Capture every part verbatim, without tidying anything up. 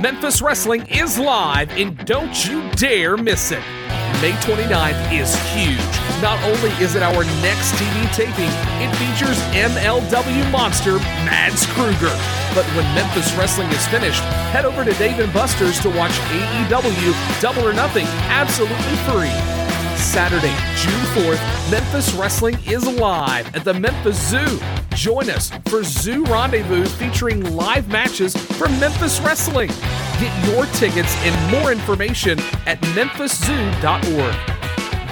Memphis Wrestling is live, and don't you dare miss it. May twenty-ninth is huge. Not only is it our next T V taping, it features M L W monster Mads Kruger. But when Memphis Wrestling is finished, head over to Dave and Buster's to watch A E W Double or Nothing absolutely free. Saturday, June fourth, Memphis Wrestling is live at the Memphis Zoo. Join us for Zoo Rendezvous featuring live matches from Memphis Wrestling. Get your tickets and more information at memphis zoo dot org.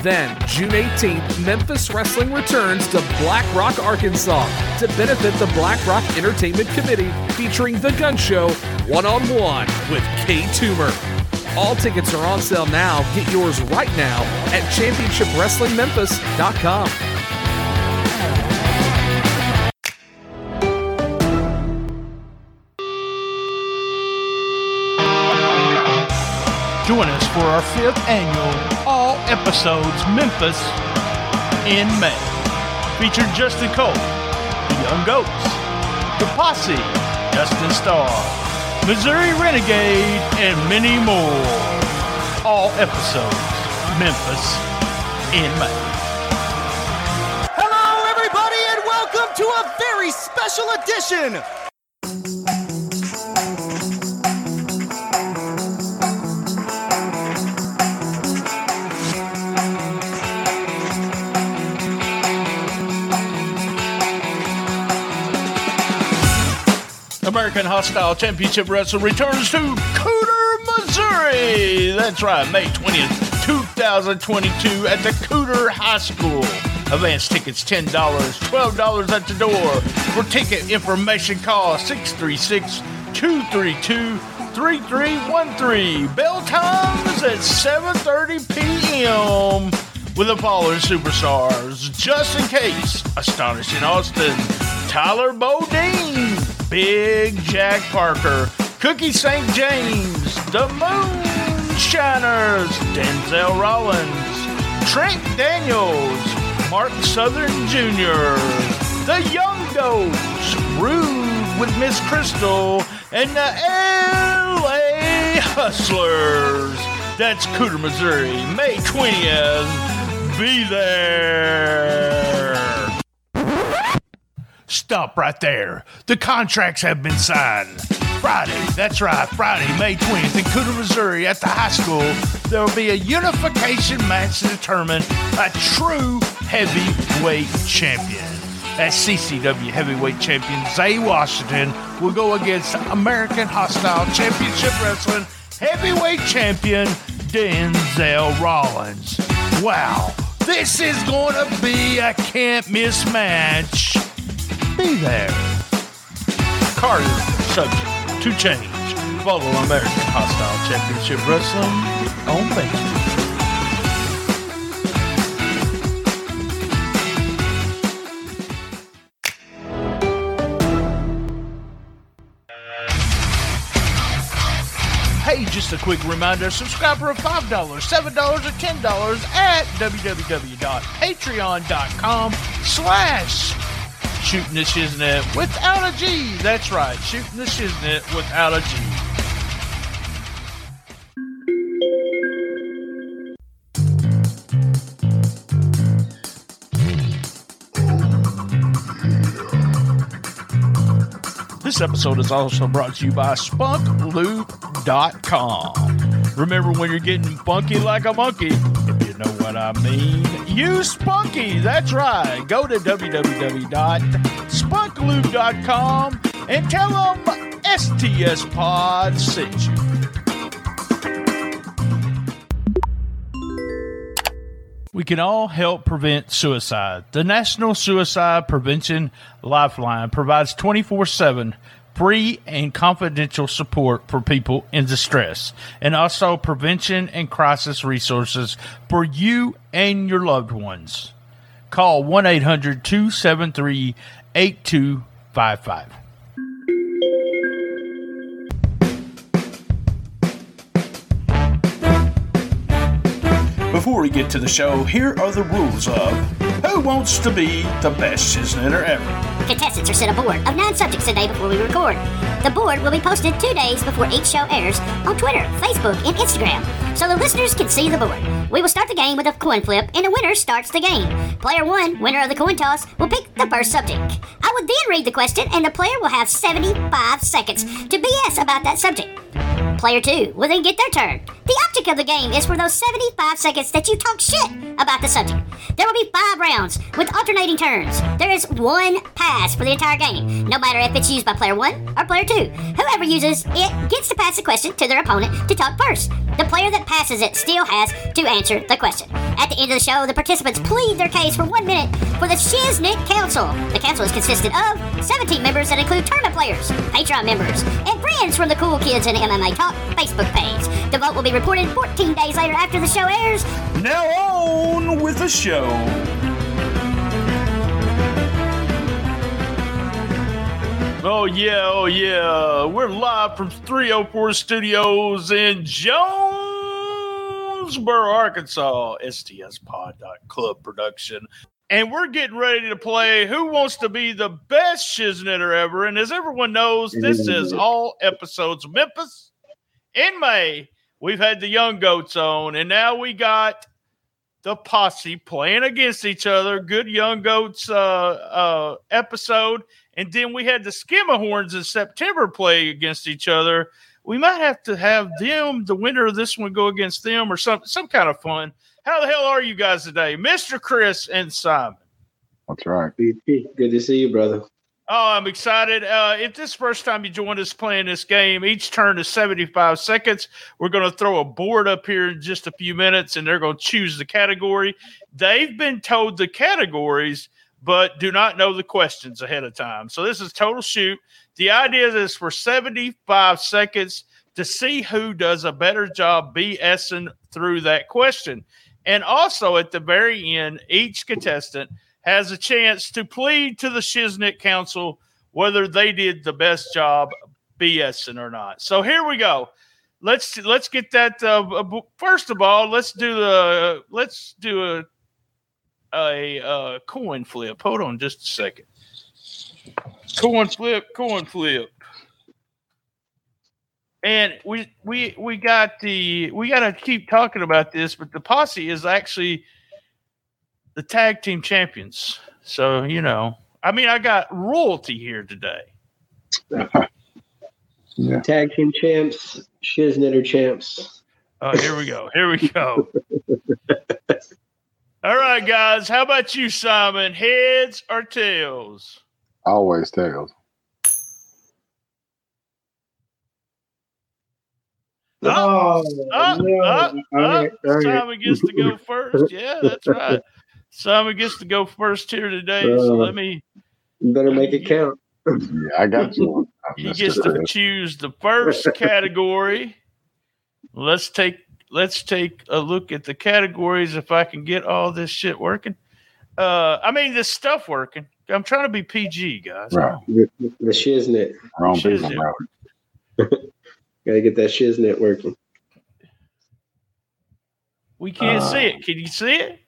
Then, June eighteenth, Memphis Wrestling returns to Black Rock, Arkansas to benefit the Black Rock Entertainment Committee featuring The Gun Show one-on-one with Kay Toomer. All tickets are on sale now. Get yours right now at championship wrestling memphis dot com. Join us for our fifth annual All Episodes Memphis in May. Featuring Justin Cole, The Young Goats, The Posse, Dustin Starr, Missouri Renegade, and many more. All Episodes Memphis in May. Hello, everybody, and welcome to a very special edition. American Hostile Championship Wrestling returns to Cooter, Missouri. That's right, May twentieth, twenty twenty-two at the Cooter High School. Advance tickets ten dollars, twelve dollars at the door. For ticket information, call six three six, two three two, three three one three. Bell time is at seven thirty p.m. with the following superstars: Just In Case, Astonishing Austin, Tyler Bodine, Big Jack Parker, Cookie Saint James, The Moonshiners, Denzel Rollins, Trent Daniels, Mark Southern Junior, The Young Goats, Rude with Miss Crystal, and the L A Hustlers. That's Cooter, Missouri, May twentieth. Be there. Stop right there. The contracts have been signed. Friday, that's right, Friday, May twentieth in Cooter, Missouri at the high school, there will be a unification match to determine a true heavyweight champion. As C C W heavyweight champion Zay Washington will go against American Hostile Championship Wrestling heavyweight champion Denzel Rollins. Wow, this is going to be a can't-miss match. Be there. Card subject to change. Follow American Hostile Championship Wrestling on Facebook. Hey, just a quick reminder, subscribe for five dollars, seven dollars, or ten dollars at www.patreon.com slash Shooting This Isn't It Without a G. That's right, Shooting This Isn't It Without a G. This episode is also brought to you by spunk lube dot com. Remember, when you're getting funky like a monkey, if you know what I mean, you spunky. That's right. Go to www dot spunk lube dot com and tell them S T S Pod sent you. We can all help prevent suicide. The National Suicide Prevention Lifeline provides twenty-four seven free and confidential support for people in distress, and also prevention and crisis resources for you and your loved ones. Call one eight hundred, two seven three, eight two five five. Before we get to the show, here are the rules of Who Wants to Be the Best Shizniter Ever? contestants are sent a board of nine subjects a day before we record. The board will be posted two days before each show airs on Twitter, Facebook, and Instagram, so the listeners can see the board. We will start the game with a coin flip, and the winner starts the game. Player one, winner of the coin toss, will pick the first subject. I will then read the question, and the player will have seventy-five seconds to B S about that subject. Player two will then get their turn. The object of the game is for those seventy-five seconds that you talk shit about the subject. There will be five rounds with alternating turns. There is one pass for the entire game, no matter if it's used by player one or player two. Whoever uses it gets to pass the question to their opponent to talk first. The player that passes it still has to answer the question. At the end of the show, the participants plead their case for one minute for the Shiznik Council. The council is consisted of seventeen members that include tournament players, Patreon members, and friends from the Cool Kids in M M A Talk Facebook page. The vote will be reported fourteen days later after the show airs. Now on with the show. Oh yeah, oh yeah. We're live from three oh four Studios in Jonesboro, Arkansas. S T S pod dot club production. And we're getting ready to play Who Wants to Be the Best Shiznitter Ever? And as everyone knows, this is all episodes of Memphis. In May, we've had the Young Goats on, and now we got the posse playing against each other. Good Young Goats uh, uh, episode. And then we had the Skimmerhorns in September play against each other. We might have to have them, the winner of this one, go against them or some, some kind of fun. How the hell are you guys today? Mister Chris and Simon. That's right. Good to see you, brother. Oh, I'm excited. Uh, if this first time you join us playing this game, each turn is seventy-five seconds. We're going to throw a board up here in just a few minutes, and they're going to choose the category. They've been told the categories, but do not know the questions ahead of time. So this is total shoot. The idea is for seventy-five seconds to see who does a better job BSing through that question. And also at the very end, each contestant has a chance to plead to the Shiznik Council whether they did the best job BSing or not. So here we go. Let's let's get that. Uh, first of all, let's do the let's do a a, a coin flip. Hold on, just a second. Coin flip, coin flip. And we we we got the we got to keep talking about this, but the posse is actually the tag team champions. So, you know, I mean, I got royalty here today. Yeah. Tag team champs, Shiznitter champs. Oh, here we go. Here we go. All right, guys. How about you, Simon? Heads or tails? Always tails. Oh, oh, no. oh, oh. Right, Simon gets to go first. Yeah, that's right. Simon gets to go first here today. So let me. You better make it count. Yeah, I got you. He gets to choose the first category. Let's take let's take a look at the categories. If I can get all this shit working, uh, I mean this stuff working. I'm trying to be P G, guys. Right. The, the shiznit. Wrong shiznit. Gotta get that shiznit working. We can't uh, see it. Can you see it?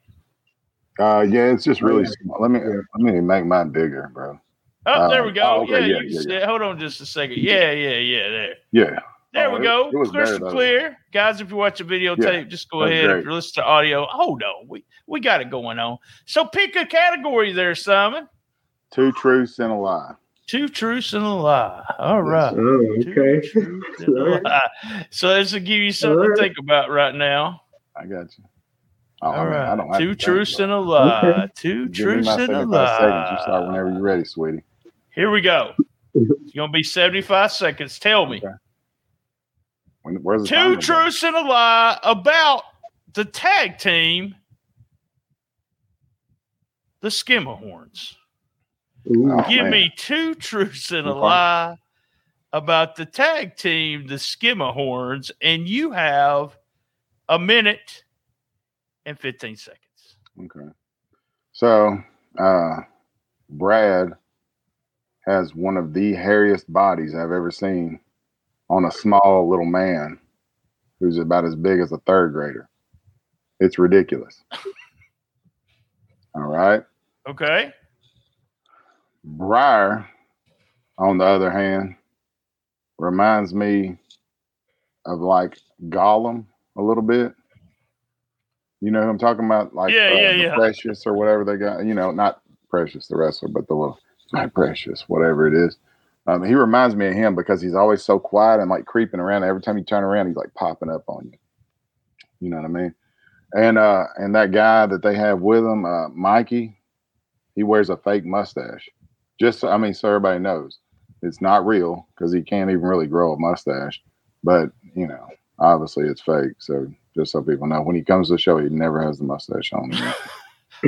Uh, yeah, it's just really small. Let me let me make mine bigger, bro. Oh, uh, there we go. Oh, okay. Yeah, yeah, you yeah, see yeah. It. Hold on just a second. Yeah, yeah, yeah. There. Yeah. There oh, we go. It, it crystal clear. Guys, if you're watching videotape, yeah, just go ahead. Great. If you're listening to audio, hold on. We we got it going on. So pick a category there, Simon. Two truths and a lie. Two truths and a lie. All right. Oh, okay. Two truths and a lie. So this will give you something right to think about right now. I got you. Oh, all right. I don't Two truths and a lie. Okay. Two truths and a lie. You start whenever you're ready, sweetie. Here we go. It's going to be seventy-five seconds. Tell me. Okay. When, where's the Two truths about? and a lie about the tag team, the Skimmerhorns. Oh, Give man. me two truths and a okay. lie about the tag team, the Skimmerhorns, and you have a minute and fifteen seconds. Okay. So, uh, Brad has one of the hairiest bodies I've ever seen on a small little man who's about as big as a third grader. It's ridiculous. All right. Okay. Breyer, on the other hand, reminds me of like Gollum a little bit. You know who I'm talking about? Like yeah, uh, yeah, yeah. Precious or whatever they got. You know, not Precious the wrestler, but the little, my Precious, whatever it is. Um, he reminds me of him because he's always so quiet and like creeping around. Every time you turn around, he's like popping up on you. You know what I mean? And uh, and that guy that they have with him, uh, Mikey, he wears a fake mustache. Just, I mean, so everybody knows. It's not real because he can't even really grow a mustache. But, you know, obviously it's fake. So just so people know, when he comes to the show, he never has the mustache on.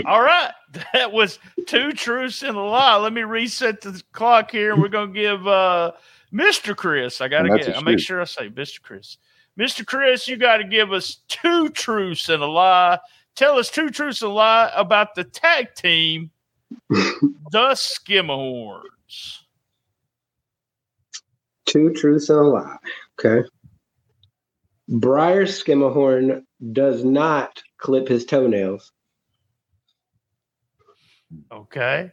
All right. That was two truths and a lie. Let me reset the clock here. We're going to give uh, Mister Chris. I got to get I'll make sure I say Mister Chris. Mister Chris, you got to give us two truths and a lie. Tell us two truths and a lie about the tag team, the Skimmerhorns. Two truths and a lie. Okay. Briar Skimmerhorn does not clip his toenails. Okay.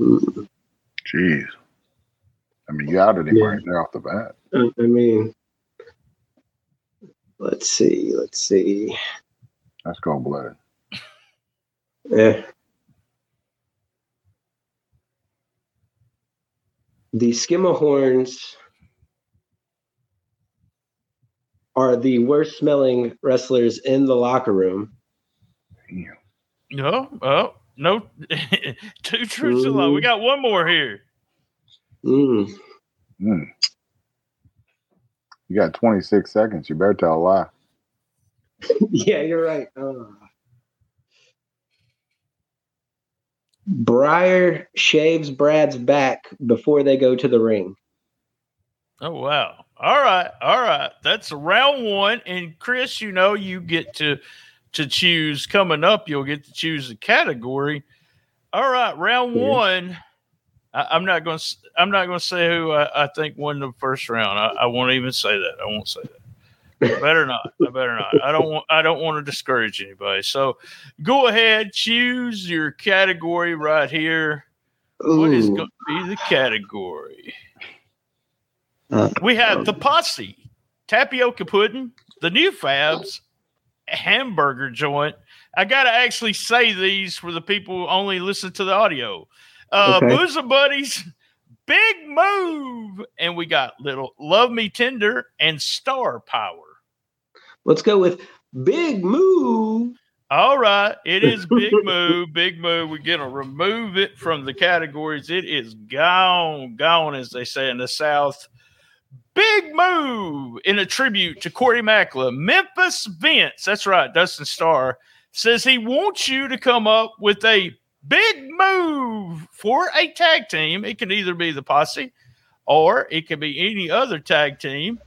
Jeez. I mean, you outed him yeah. right there off the bat. I mean, let's see. Let's see. That's cold blooded. Yeah. The Skimmerhorns are the worst smelling wrestlers in the locker room. Damn. No, oh, no. Two truths and a lie. We got one more here. Mm. Mm. You got twenty-six seconds. You better tell a lie. Yeah, you're right. Uh, Briar shaves Brad's back before they go to the ring. Oh, wow. All right. All right. That's round one. And, Chris, you know you get to – to choose coming up, you'll get to choose the category. All right, round yeah. one. I, I'm not going. I'm not going to say who I, I think won the first round. I, I won't even say that. I won't say that. I better not. I better not. I don't want. I don't want to discourage anybody. So, go ahead, choose your category right here. Ooh. What is going to be the category? Uh, we have um, the Posse, Tapioca Pudding, the New Fabs. Hamburger Joint. I gotta actually say these for the people who only listen to the audio. Uh okay. Bosom Buddies, Big Move, and we got Little Love Me Tender and Star Power. Let's go with Big Move. All right, it is Big Move. Big Move. We're gonna remove it from the categories. It is gone, gone, as they say in the South. Big Move, in a tribute to Corey Mackla. Memphis Vince, that's right, Dustin Starr, says he wants you to come up with a big move for a tag team. It can either be the Posse or it can be any other tag team.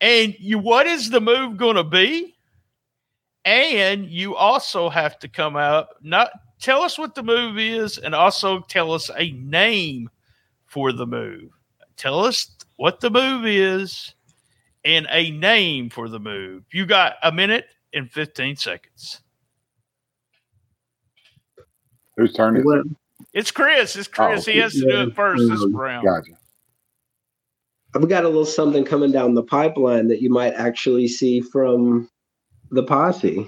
And you, what is the move going to be? And you also have to come out, not tell us what the move is, and also tell us a name for the move. Tell us what the move is and a name for the move. You got a minute and fifteen seconds. Whose turn is it? It's Chris. It's Chris. Oh, he has to yeah, do it first this round. Gotcha. I've got a little something coming down the pipeline that you might actually see from the Posse.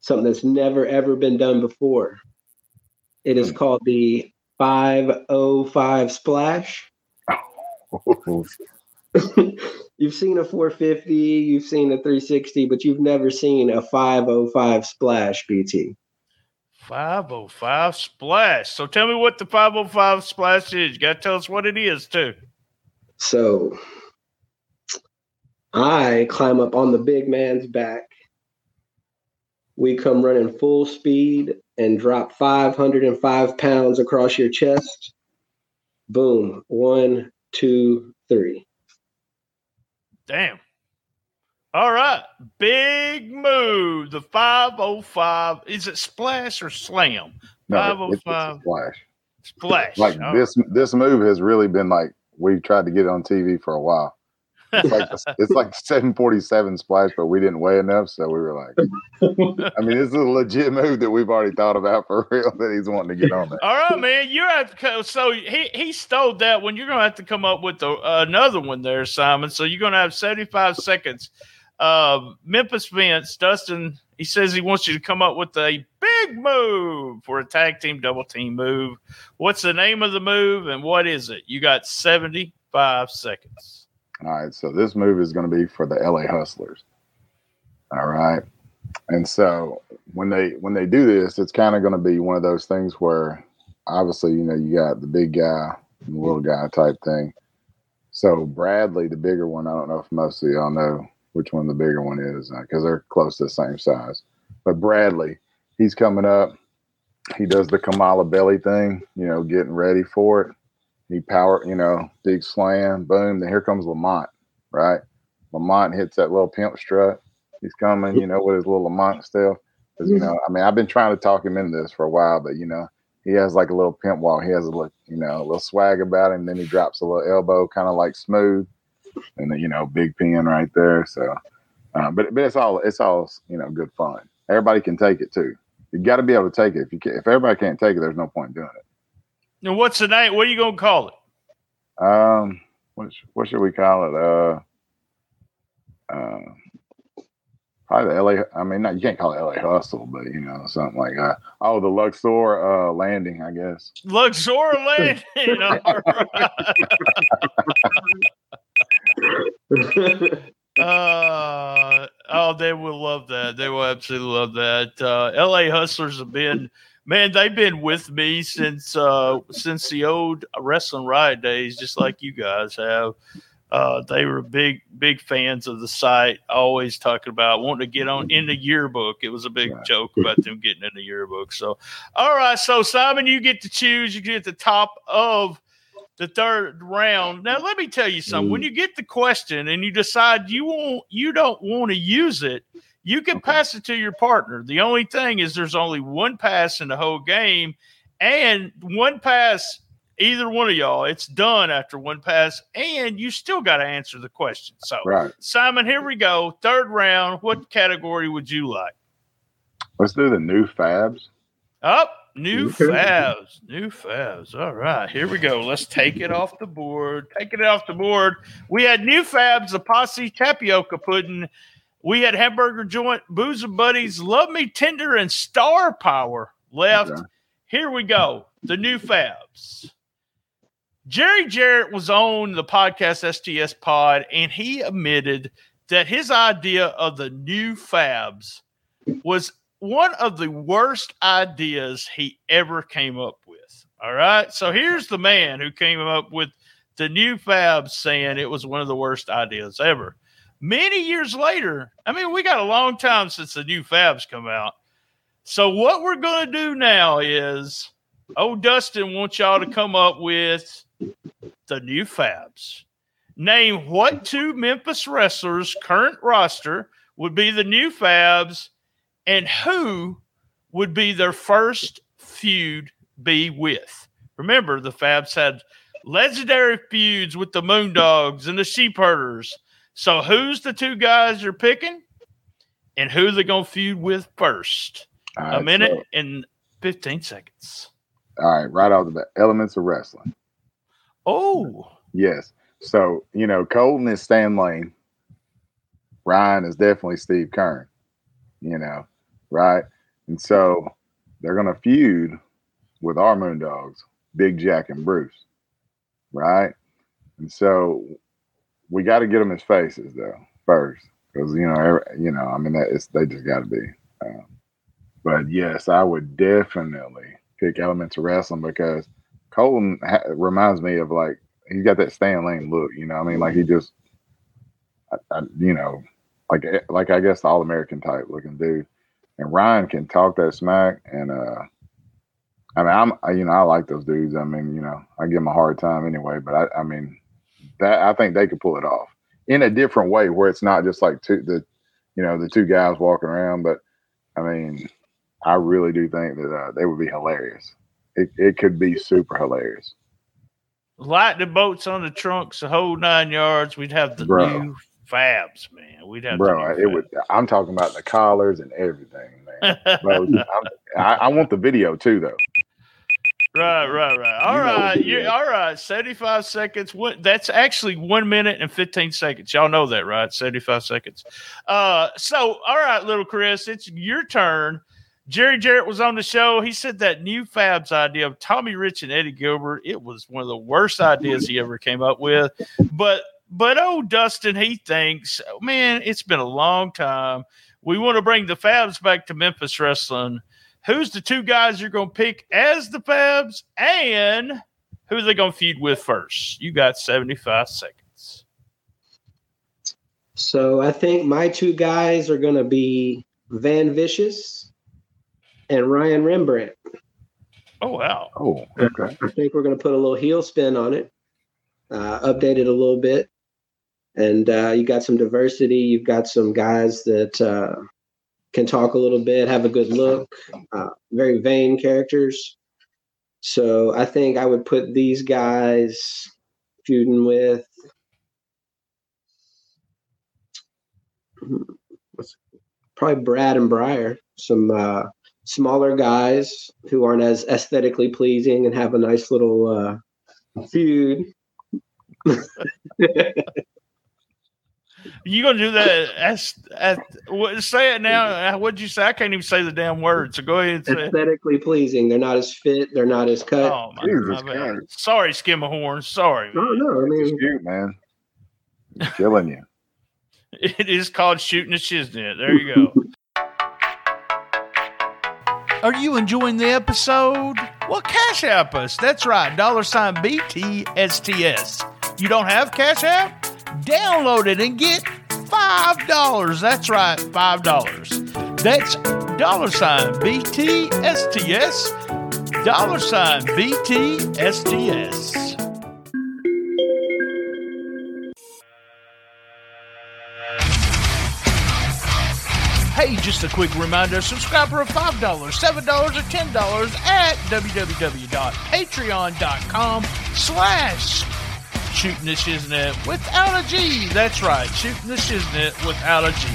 Something that's never, ever been done before. It is called the five oh five Splash. You've seen a four fifty, you've seen a three sixty, but you've never seen a five oh five Splash, B T. five oh five Splash. So tell me what the five oh five Splash is. You got to tell us what it is, too. So I climb up on the big man's back. We come running full speed and drop five hundred five pounds across your chest. Boom. One, two, three. Damn. All right. Big move. The five oh five. Is it splash or slam? No, five oh five. It's splash. Splash. Like oh. this, this move has really been like, we've tried to get it on T V for a while. It's like, it's like seven forty-seven splash, but we didn't weigh enough, so we were like, I mean, this is a legit move that we've already thought about for real that he's wanting to get on there. All right, man, you're at so he he stole that one. You're gonna have to come up with the, uh, another one there, Simon. So you're gonna have seventy-five seconds. Uh, Memphis Vince, Dustin, he says he wants you to come up with a big move for a tag team, double team move. What's the name of the move and what is it? You got seventy-five seconds. All right. So this move is going to be for the L A Hustlers. All right. And so when they, when they do this, it's kind of going to be one of those things where obviously, you know, you got the big guy and the little guy type thing. So Bradley, the bigger one, I don't know if most of y'all know which one the bigger one is, because uh, they're close to the same size. But Bradley, he's coming up. He does the Kamala belly thing, you know, getting ready for it. He power, you know, big slam, boom. Then here comes Lamont, right? Lamont hits that little pimp strut. He's coming, you know, with his little Lamont stuff. Because, you know, I mean, I've been trying to talk him into this for a while, but, you know, he has like a little pimp wall. He has a little, you know, a little swag about him. Then he drops a little elbow, kind of like smooth. And then, you know, big pin right there. So, uh, but but it's all it's all you know, good fun. Everybody can take it too. You got to be able to take it. If you can, if everybody can't take it, there's no point in doing it. Now, what's the name? What are you gonna call it? Um, what what should we call it? Uh, uh, probably the L A. I mean, not you can't call it L A Hustle, but you know, something like that. Oh, the Luxor uh, landing, I guess. Luxor landing. All right. uh oh they will love that. They will absolutely love that. uh L A Hustlers have been, man, they've been with me since uh since the old Wrestling Riot days, just like you guys have. Uh they were big big fans of the site, always talking about wanting to get on in the yearbook. It was a big joke about them getting in the yearbook. So all right, so Simon, you get to choose. You get at the top of the third round. Now, let me tell you something. When you get the question and you decide you won't, you don't want to use it, you can pass it to your partner. The only thing is there's only one pass in the whole game, and one pass, either one of y'all, it's done after one pass, and you still got to answer the question. So, right. Simon, here we go. Third round. What category would you like? Let's do the new fabs. Up. New fabs, new fabs. All right, here we go. Let's take it off the board. Take it off the board. We had new fabs, the posse, tapioca pudding. We had hamburger joint, booze and buddies, love me tender, and star power left. Okay. Here we go. The new fabs. Jerry Jarrett was on the podcast S T S Pod, and he admitted that his idea of the new fabs was one of the worst ideas he ever came up with. All right. So here's the man who came up with the new fabs saying it was one of the worst ideas ever. Many years later, I mean, we got a long time since the new fabs come out. So what we're going to do now is, oh, Dustin wants y'all to come up with the new fabs. Name what two Memphis wrestlers' current roster would be the new fabs, and who would be their first feud be with? Remember, the Fabs had legendary feuds with the Moondogs and the Sheepherders. So who's the two guys you're picking? And who they're going to feud with first? Right, a minute so, and fifteen seconds. All right, right off the bat. Elements of wrestling. Oh. Yes. So, you know, Colton is Stan Lane. Ryan is definitely Steve Kern. You know, right? And so they're going to feud with our Moondogs, Big Jack and Bruce, right? And so we got to get them as faces, though, first. Because, you know, every, you know, I mean, that it's, they just got to be. Um, but, yes, I would definitely pick Elements of Wrestling because Colton ha- reminds me of, like, he's got that Stan Lane look, you know what I mean? Like, he just, I, I, you know, Like, like I guess the All-American type looking dude. And Ryan can talk that smack. And, uh, I mean, I'm, I, you know, I like those dudes. I mean, you know, I give them a hard time anyway. But, I, I mean, that I think they could pull it off in a different way where it's not just like two, the, you know, the two guys walking around. But, I mean, I really do think that uh, they would be hilarious. It, it could be super hilarious. lightning bolts on the trunks, the whole nine yards. We'd have the Bro. new fabs, man. We'd have Bro, it would I'm talking about the collars and everything, man. Bro, I, I want the video too though. Right, right, right. All you right. You're, all right. seventy-five seconds. What, that's actually one minute and fifteen seconds. Y'all know that, right? seventy-five seconds. Uh, so, all right, little Chris, it's your turn. Jerry Jarrett was on the show. He said that new Fabs idea of Tommy Rich and Eddie Gilbert, it was one of the worst ideas he ever came up with. But, but oh, Dustin, he thinks, man, it's been a long time. We want to bring the Fabs back to Memphis wrestling. Who's the two guys you're going to pick as the Fabs, and who are they going to feud with first? You got seventy-five seconds. So I think my two guys are going to be Van Vicious and Ryan Rembrandt. Oh, wow. Oh, okay. I think we're going to put a little heel spin on it, uh, update it a little bit. And uh, you got some diversity. You've got some guys that uh, – can talk a little bit, have a good look, uh, very vain characters. So I think I would put these guys feuding with probably Brad and Briar, some uh, smaller guys who aren't as aesthetically pleasing and have a nice little uh, feud. You gonna do that? As, as, what, say it now. What'd you say? I can't even say the damn word. So go ahead and say it. Aesthetically pleasing. They're not as fit. They're not as cut. Oh my, Jesus my God! Sorry, Skimmerhorn. Sorry. No, no. I mean, it's cute, man. It's killing you. It is called shooting a shiznit. There you go. Are you enjoying the episode? Well, Cash App us. That's right. Dollar sign B T S T S. You don't have Cash App? Download it and get five dollars. That's right, five dollars. That's dollar sign B T S T S, dollar sign B T S T S. Hey, just a quick reminder, subscriber of five dollars, seven dollars, or ten dollars at www.patreon.com slash Shooting This Isn't It Without a G. That's right. Shooting This Isn't It Without a G.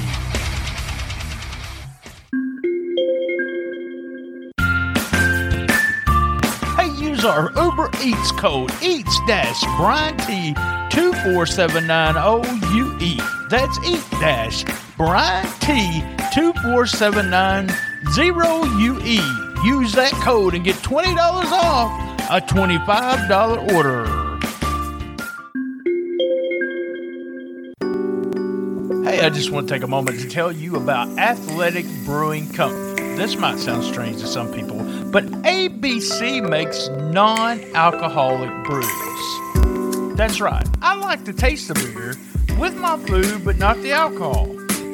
Hey, use our Uber Eats code eats dash brian t two four seven nine zero u e. That's eat dash brian t two four seven nine zero u e. Use that code and get twenty dollars off a twenty-five dollars order. Hey, I just want to take a moment to tell you about Athletic Brewing Company. This might sound strange to some people, but A B C makes non-alcoholic brews. That's right. I like to taste the beer with my food, but not the alcohol.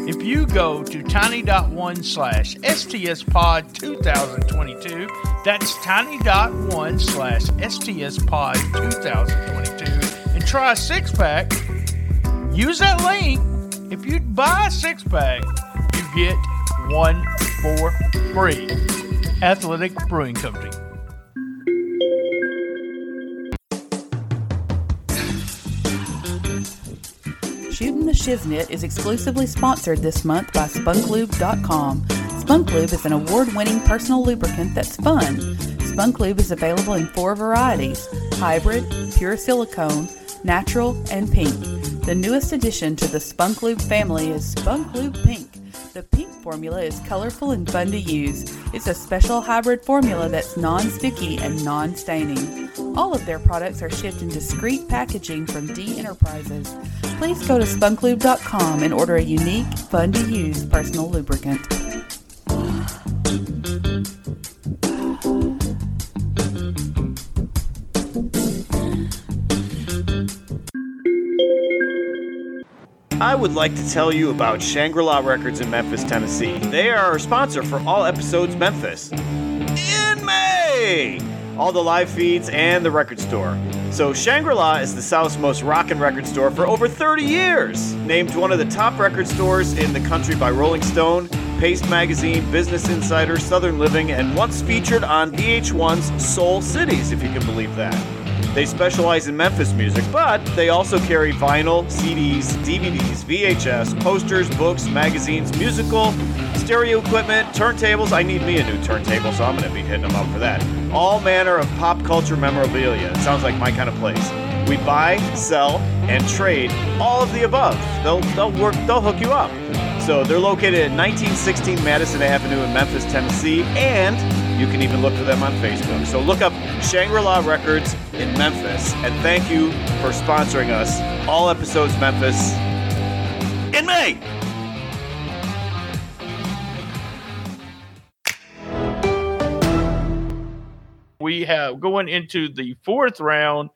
If you go to tiny.one slash STSPod 2022, that's tiny.one slash STSPod 2022, and try a six-pack, use that link. If you buy a six-pack, you get one for free. Athletic Brewing Company. Shootin' the Shiznit is exclusively sponsored this month by spunk lube dot com. SpunkLube is an award-winning personal lubricant that's fun. SpunkLube is available in four varieties: hybrid, pure silicone, natural, and pink. The newest addition to the SpunkLube family is SpunkLube Pink. The pink formula is colorful and fun to use. It's a special hybrid formula that's non-sticky and non-staining. All of their products are shipped in discreet packaging from D Enterprises. Please go to spunk lube dot com and order a unique, fun-to-use personal lubricant. I would like to tell you about Shangri-La Records in Memphis, Tennessee. They are our sponsor for all episodes Memphis in May! All the live feeds and the record store. So Shangri-La is the South's most rockin' record store for over thirty years. Named one of the top record stores in the country by Rolling Stone, Paste Magazine, Business Insider, Southern Living, and once featured on V H one's Soul Cities, if you can believe that. They specialize in Memphis music, but they also carry vinyl, C Ds, D V Ds, V H S, posters, books, magazines, musical, stereo equipment, turntables. I need me a new turntable, so I'm going to be hitting them up for that. All manner of pop culture memorabilia. It sounds like my kind of place. We buy, sell, and trade all of the above. They'll they'll work. They'll hook you up. So they're located at nineteen sixteen Madison Avenue in Memphis, Tennessee, and you can even look for them on Facebook. So look up Shangri-La Records in Memphis, and thank you for sponsoring us. All episodes Memphis in May. We have going into the fourth round.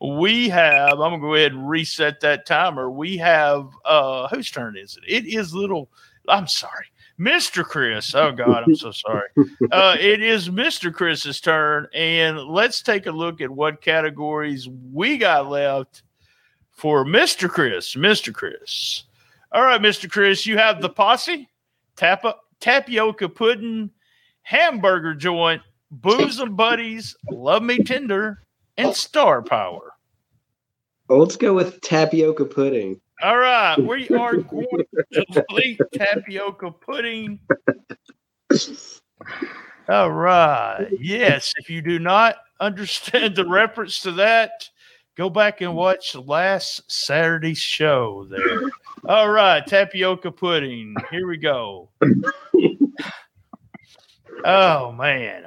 We have, I'm going to go ahead and reset that timer. We have, uh, whose turn is it? It is little, I'm sorry, Mister Chris. Oh, God, I'm so sorry. Uh, it is Mister Chris's turn, and let's take a look at what categories we got left for Mister Chris. Mister Chris. All right, Mister Chris, you have the posse, tap- tapioca pudding, hamburger joint, booze and buddies, love me tender, and star power. Oh, let's go with tapioca pudding. All right. We are going to complete tapioca pudding. All right. Yes. If you do not understand the reference to that, go back and watch last Saturday's show there. All right. Tapioca pudding. Here we go. Oh, man.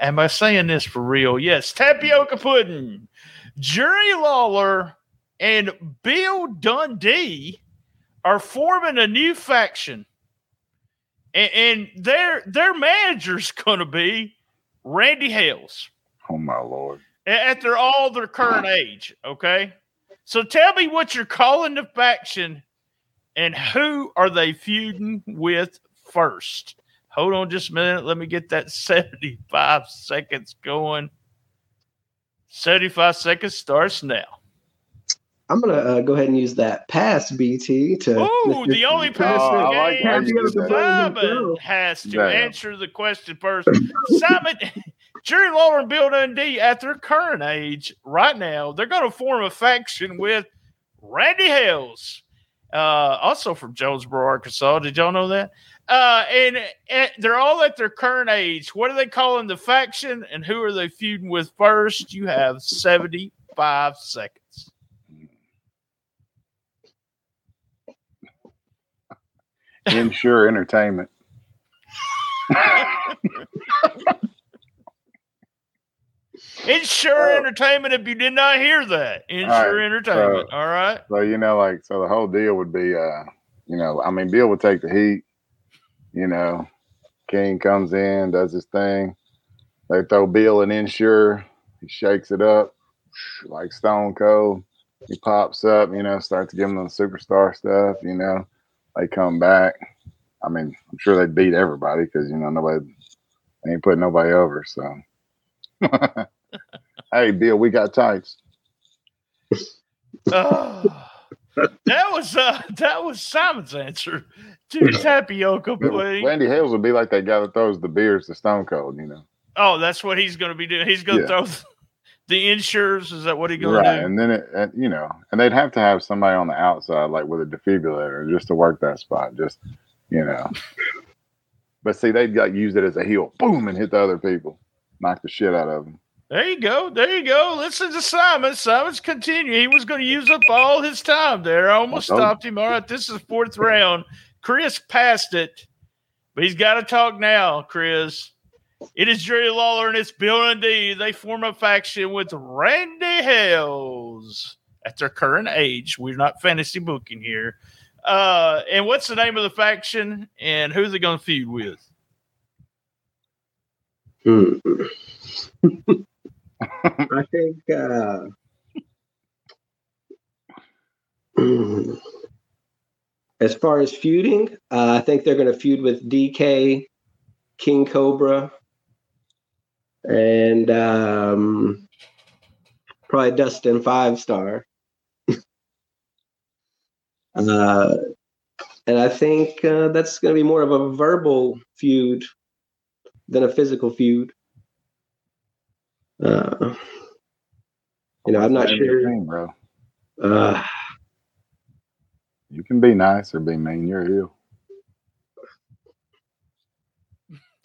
Am I saying this for real? Yes. Tapioca pudding. Jerry Lawler and Bill Dundee are forming a new faction. And, and their their manager's going to be Randy Hales. Oh, my Lord. At their, all their current age, okay? So tell me what you're calling the faction and who are they feuding with first? Hold on just a minute. Let me get that seventy-five seconds going. seventy-five seconds starts now. I'm going to uh, go ahead and use that pass, B T. To Ooh, the only pass oh, in the game. Simon has to Damn. answer the question first. Simon, Jerry Lawler and Bill Dundee, at their current age right now, they're going to form a faction with Randy Hales, uh, also from Jonesboro, Arkansas. Did y'all know that? Uh, and, and they're all at their current age. What are they calling the faction, and who are they feuding with first? You have seventy-five seconds. I'm sure entertainment. Insure oh. entertainment. If you did not hear that, insure right, entertainment. So, all right. So you know, like, so the whole deal would be, uh, you know, I mean, Bill would take the heat. You know, King comes in, does his thing. They throw Bill an insure. He shakes it up like Stone Cold. He pops up. You know, starts giving them superstar stuff. You know, they come back. I mean, I'm sure they beat everybody because you know nobody they ain't putting nobody over. So. Hey, Bill, we got tights. Oh, that was uh, that was Simon's answer to tapioca pudding. Randy Hales would be like that guy that throws the beers to Stone Cold, you know. Oh, that's what he's going to be doing. He's going to yeah. throw the insurers. Is that what he's going right. to do? And then it, and, you know, and they'd have to have somebody on the outside, like with a defibrillator, just to work that spot. Just you know, but see, they'd got used it as a heel, boom, and hit the other people. Knock the shit out of him. There you go. There you go. Listen to Simon. Simon's continuing. He was going to use up all his time there. I almost oh. stopped him. All right, this is fourth round. Chris passed it, but he's got to talk now, Chris. It is Jerry Lawler and it's Bill Dundee. They form a faction with Randy Hales at their current age. We're not fantasy booking here. Uh, and what's the name of the faction and who they going to feud with? Mm. I think uh, mm, as far as feuding, uh, I think they're going to feud with D K, King Cobra, and um, probably Dustin Five Star. uh, and I think uh, that's going to be more of a verbal feud than a physical feud. Uh, You know, I'm not sure. Thing, bro. Uh, you can be nice or be mean. You're you.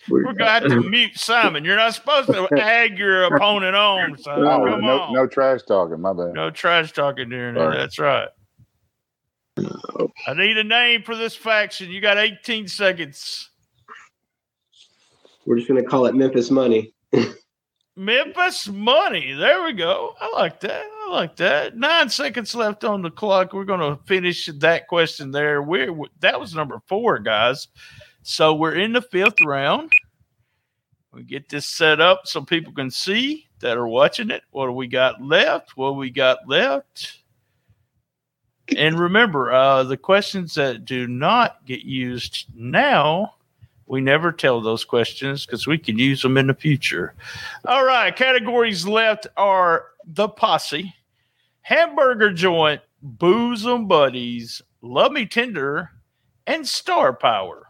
We're going to mute Simon. You're not supposed to egg your opponent on, Simon. No, Come no, on. no trash talking. My bad. No trash talking during that. That's right. No. I need a name for this faction. You got eighteen seconds. We're just going to call it Memphis Money. Memphis Money. There we go. I like that. I like that. Nine seconds left on the clock. We're going to finish that question there. We're, that was number four, guys. So we're in the fifth round. We get this set up so people can see that are watching it. What do we got left? What do we got left? And remember, uh, the questions that do not get used now, we never tell those questions because we can use them in the future. All right. Categories left are The Posse, Hamburger Joint, Booze and Buddies, Love Me Tender, and Star Power.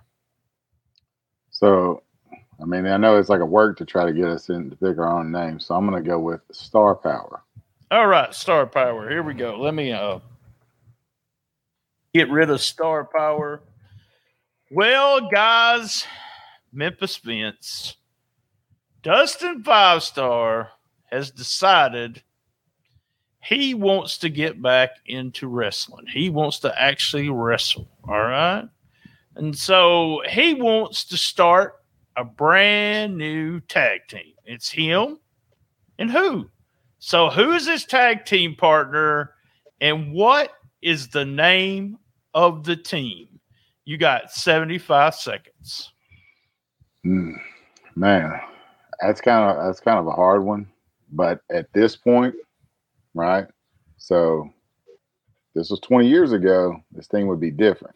So, I mean, I know it's like a work to try to get us in to pick our own name. So I'm going to go with Star Power. All right. Star Power. Here we go. Let me uh, get rid of Star Power. Well, guys, Memphis Vince, Dustin Five Star has decided he wants to get back into wrestling. He wants to actually wrestle. All right. And so he wants to start a brand new tag team. It's him and who? So who is his tag team partner and what is the name of the team? You got seventy-five seconds. Mm, man, that's kind of that's kind of a hard one. But at this point, right? So this was twenty years ago. This thing would be different.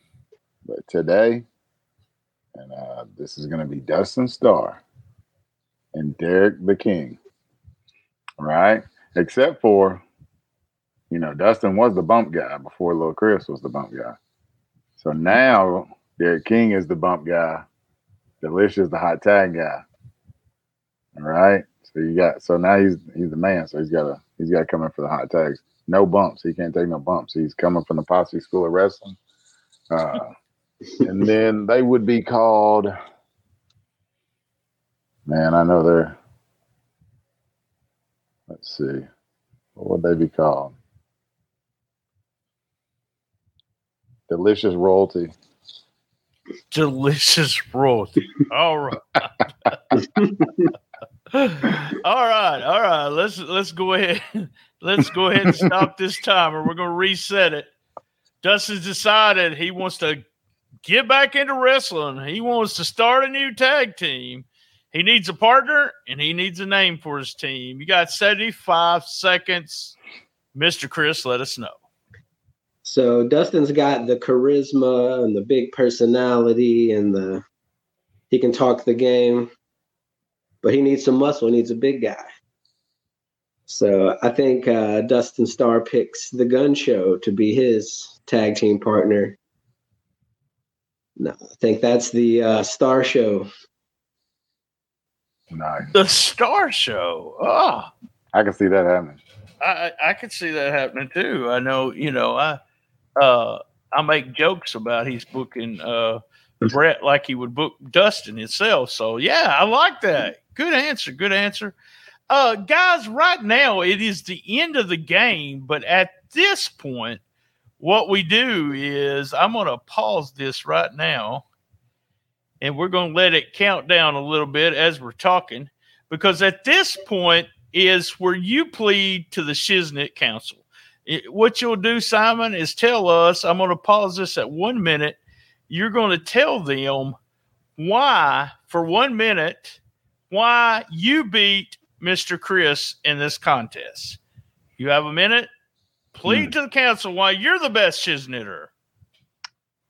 But today, and uh, this is going to be Dustin Starr and Derek the King, right? Except for, you know, Dustin was the bump guy before Lil Chris was the bump guy. So now Derek King is the bump guy. Delish is the hot tag guy. All right. So you got. So now he's he's the man. So he's got to he's got to come in for the hot tags. No bumps. He can't take no bumps. He's coming from the Posse School of Wrestling. Uh, And then they would be called, man, I know they're, let's see, what would they be called? Delicious Royalty. Delicious Royalty. All right. all right. All right. Let's, let's go ahead. Let's go ahead and stop this timer. We're going to reset it. Dustin's decided he wants to get back into wrestling. He wants to start a new tag team. He needs a partner, and he needs a name for his team. You got seventy-five seconds. Mister Chris, let us know. So Dustin's got the charisma and the big personality, and the he can talk the game, but he needs some muscle. He needs a big guy. So I think uh, Dustin Starr picks the Gun Show to be his tag team partner. No, I think that's the uh, Star Show. Nice. The Star Show. Ah, oh. I can see that happening. I I can see that happening too. I know. You know. I uh I make jokes about he's booking uh Brett like he would book Dustin himself. So yeah, I like that. Good answer. Good answer. Uh, guys, right now it is the end of the game, but at this point, what we do is I'm going to pause this right now, and we're going to let it count down a little bit as we're talking, because at this point is where you plead to the Shiznit Council. It, what you'll do, Simon, is tell us, I'm going to pause this at one minute. You're going to tell them why, for one minute, why you beat Mister Chris in this contest. You have a minute. Plead to the council why you're the best Shiznitter.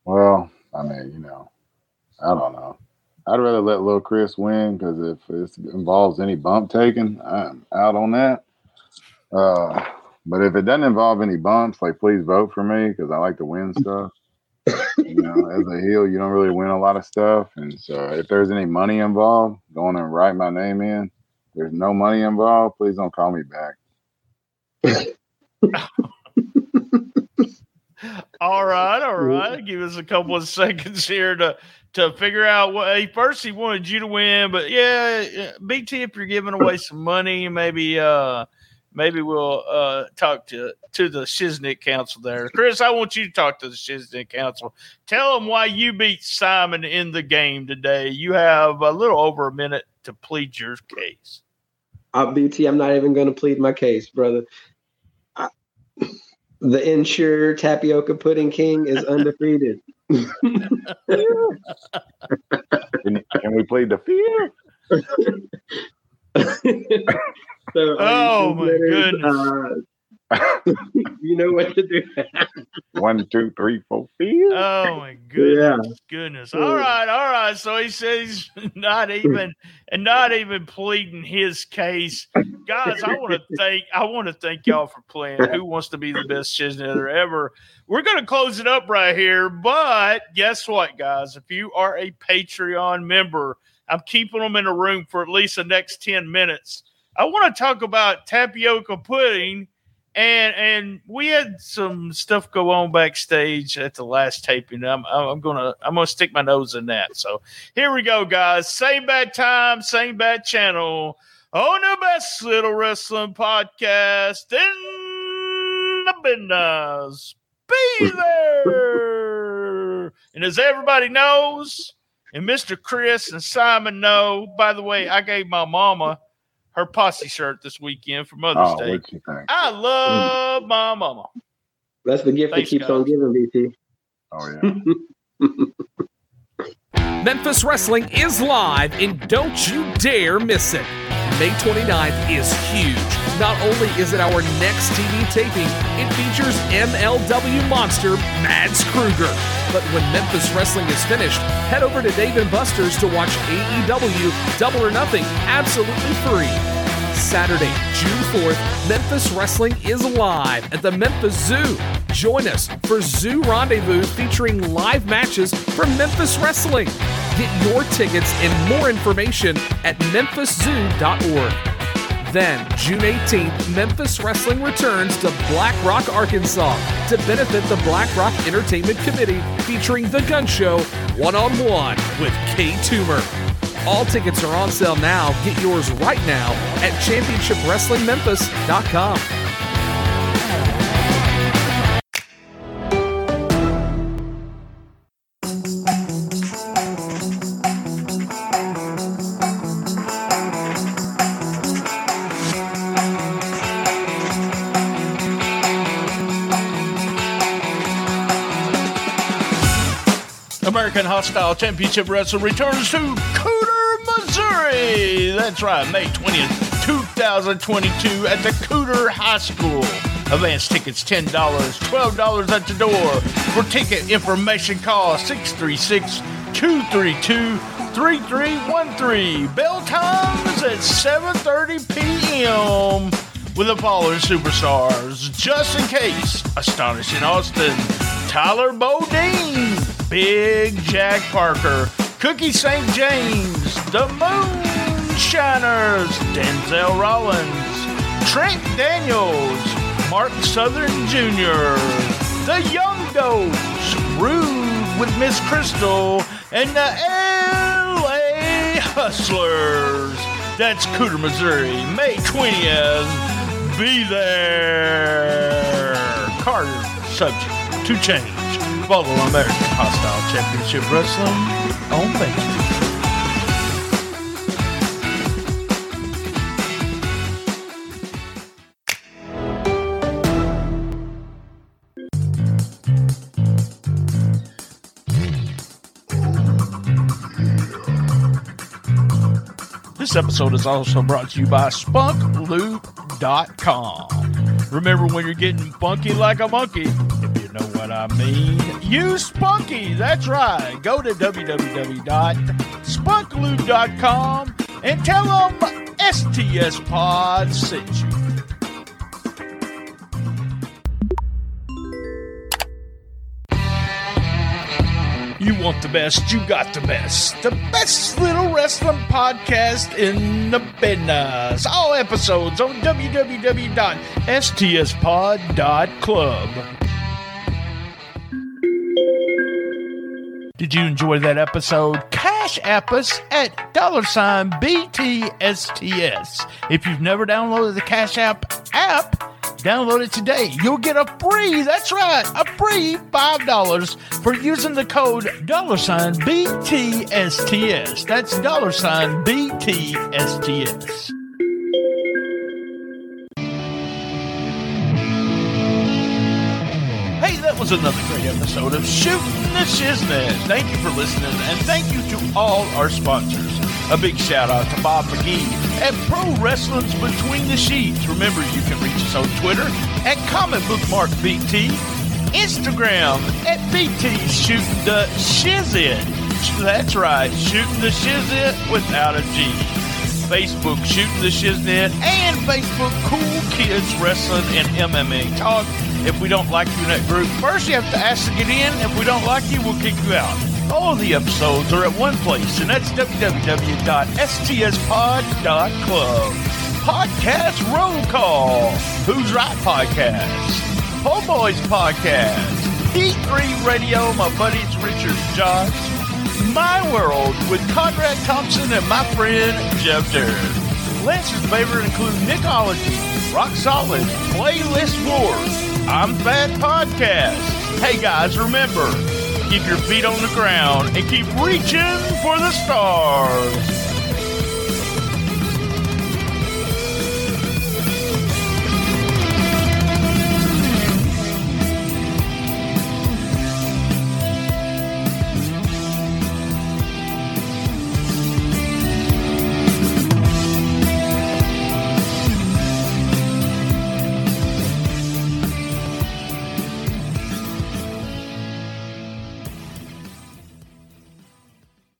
Well, I mean, you know, I don't know. I'd rather let Lil Chris win because if it involves any bump taking, I'm out on that. Uh, but if it doesn't involve any bumps, like, please vote for me because I like to win stuff. You know, as a heel, you don't really win a lot of stuff. And so if there's any money involved, go on and write my name in. If there's no money involved, please don't call me back. All right, all right. Give us a couple of seconds here to to figure out what. Hey, first he wanted you to win, but yeah, B T, if you're giving away some money, maybe uh, maybe we'll uh, talk to to the Shiznik Council there. Chris, I want you to talk to the Shiznik Council. Tell them why you beat Simon in the game today. You have a little over a minute to plead your case. Uh, B T, I'm not even going to plead my case, brother. I- The insured tapioca pudding king is undefeated. Can we plead the fear? So oh, my goodness. Uh, you know what to do. One, two, three, four, fear. Oh, my goodness. Yeah. Goodness. All right. All right. So he says not even and not even pleading his case. Guys, I want to thank I want to thank y'all for playing Who Wants to Be the Best Shiznitter Ever. We're going to close it up right here, but guess what, guys? If you are a Patreon member, I'm keeping them in the room for at least the next ten minutes. I want to talk about tapioca pudding, and and we had some stuff go on backstage at the last taping. I'm I'm going to I'm going to stick my nose in that. So, here we go, guys. Same bad time, same bad channel. On the best little wrestling podcast in the business. Be there. And as everybody knows, and Mister Chris and Simon know, by the way, I gave my mama her posse shirt this weekend for Mother's oh, Day. I love my mama. That's the gift Thanks, that keeps guys. on giving, B T. Oh, yeah. Memphis Wrestling is live, and don't you dare miss it. May twenty-ninth is huge. Not only is it our next T V taping, it features M L W monster Mads Kruger. But when Memphis Wrestling is finished, head over to Dave and Buster's to watch A E W Double or Nothing absolutely free. Saturday, June fourth, Memphis Wrestling is live at the Memphis Zoo. Join us for Zoo Rendezvous featuring live matches from Memphis Wrestling. Get your tickets and more information at memphis zoo dot org. Then, June eighteenth, Memphis Wrestling returns to Black Rock, Arkansas to benefit the Black Rock Entertainment Committee featuring The Gun Show one-on-one with Kay Toomer. All tickets are on sale now. Get yours right now at championship wrestling memphis dot com. American Hostile Championship Wrestling returns to Cooter, Missouri. That's right, May twentieth, twenty twenty-two at the Cooter High School. Advance tickets ten dollars, twelve dollars at the door. For ticket information, call six three six, two three two, three three one three. Bell time is at seven thirty p.m. with the following superstars: Justin Case, Astonishing Austin, Tyler Bodine, Big Jack Parker, Cookie Saint James, The Moonshiners, Denzel Rollins, Trent Daniels, Mark Southern Junior, The Young Dogs, Rude with Miss Crystal, and the L A Hustlers. That's Cooter, Missouri, May twentieth. Be there. Card subject to change. Follow American Hostile Championship Wrestling on Facebook. This episode is also brought to you by spunk lube dot com. Remember, when you're getting funky like a monkey, know what I mean? Use Spunky. That's right. Go to w w w dot spunk lube dot com and tell them S T S Pod sent you. You want the best, you got the best. The best little wrestling podcast in the business. All episodes on w w w dot s t s pod dot club. Did you enjoy that episode? Cash app us at dollar sign B T S T S. If you've never downloaded the Cash App app, download it today. You'll get a free, that's right, a free five dollars for using the code dollar sign B T S T S. That's dollar sign B T S T S. Hey, that was another great episode of Shooting the Shiznit. Thank you for listening, and thank you to all our sponsors. A big shout-out to Bob McGee at Pro Wrestling's Between the Sheets. Remember, you can reach us on Twitter at Common Bookmark B T, Instagram at B T Shooting the Shiznit. That's right, Shooting the Shiznit without a G. Facebook Shooting the Shiznit, and Facebook Cool Kids Wrestling and M M A Talk. If we don't like you in that group, first you have to ask to get in. If we don't like you, we'll kick you out. All of the episodes are at one place, and that's w w w dot s t s pod dot club. Podcast Roll Call, Who's Right Podcast, Homeboys Podcast, D three Radio, my buddies Richard Josh, My World with Conrad Thompson and my friend Jeff Derrick. Listeners' favorite include Nickology, Rock Solid, Playlist Wars, I'm Fat Podcast. Hey guys, remember, keep your feet on the ground and keep reaching for the stars.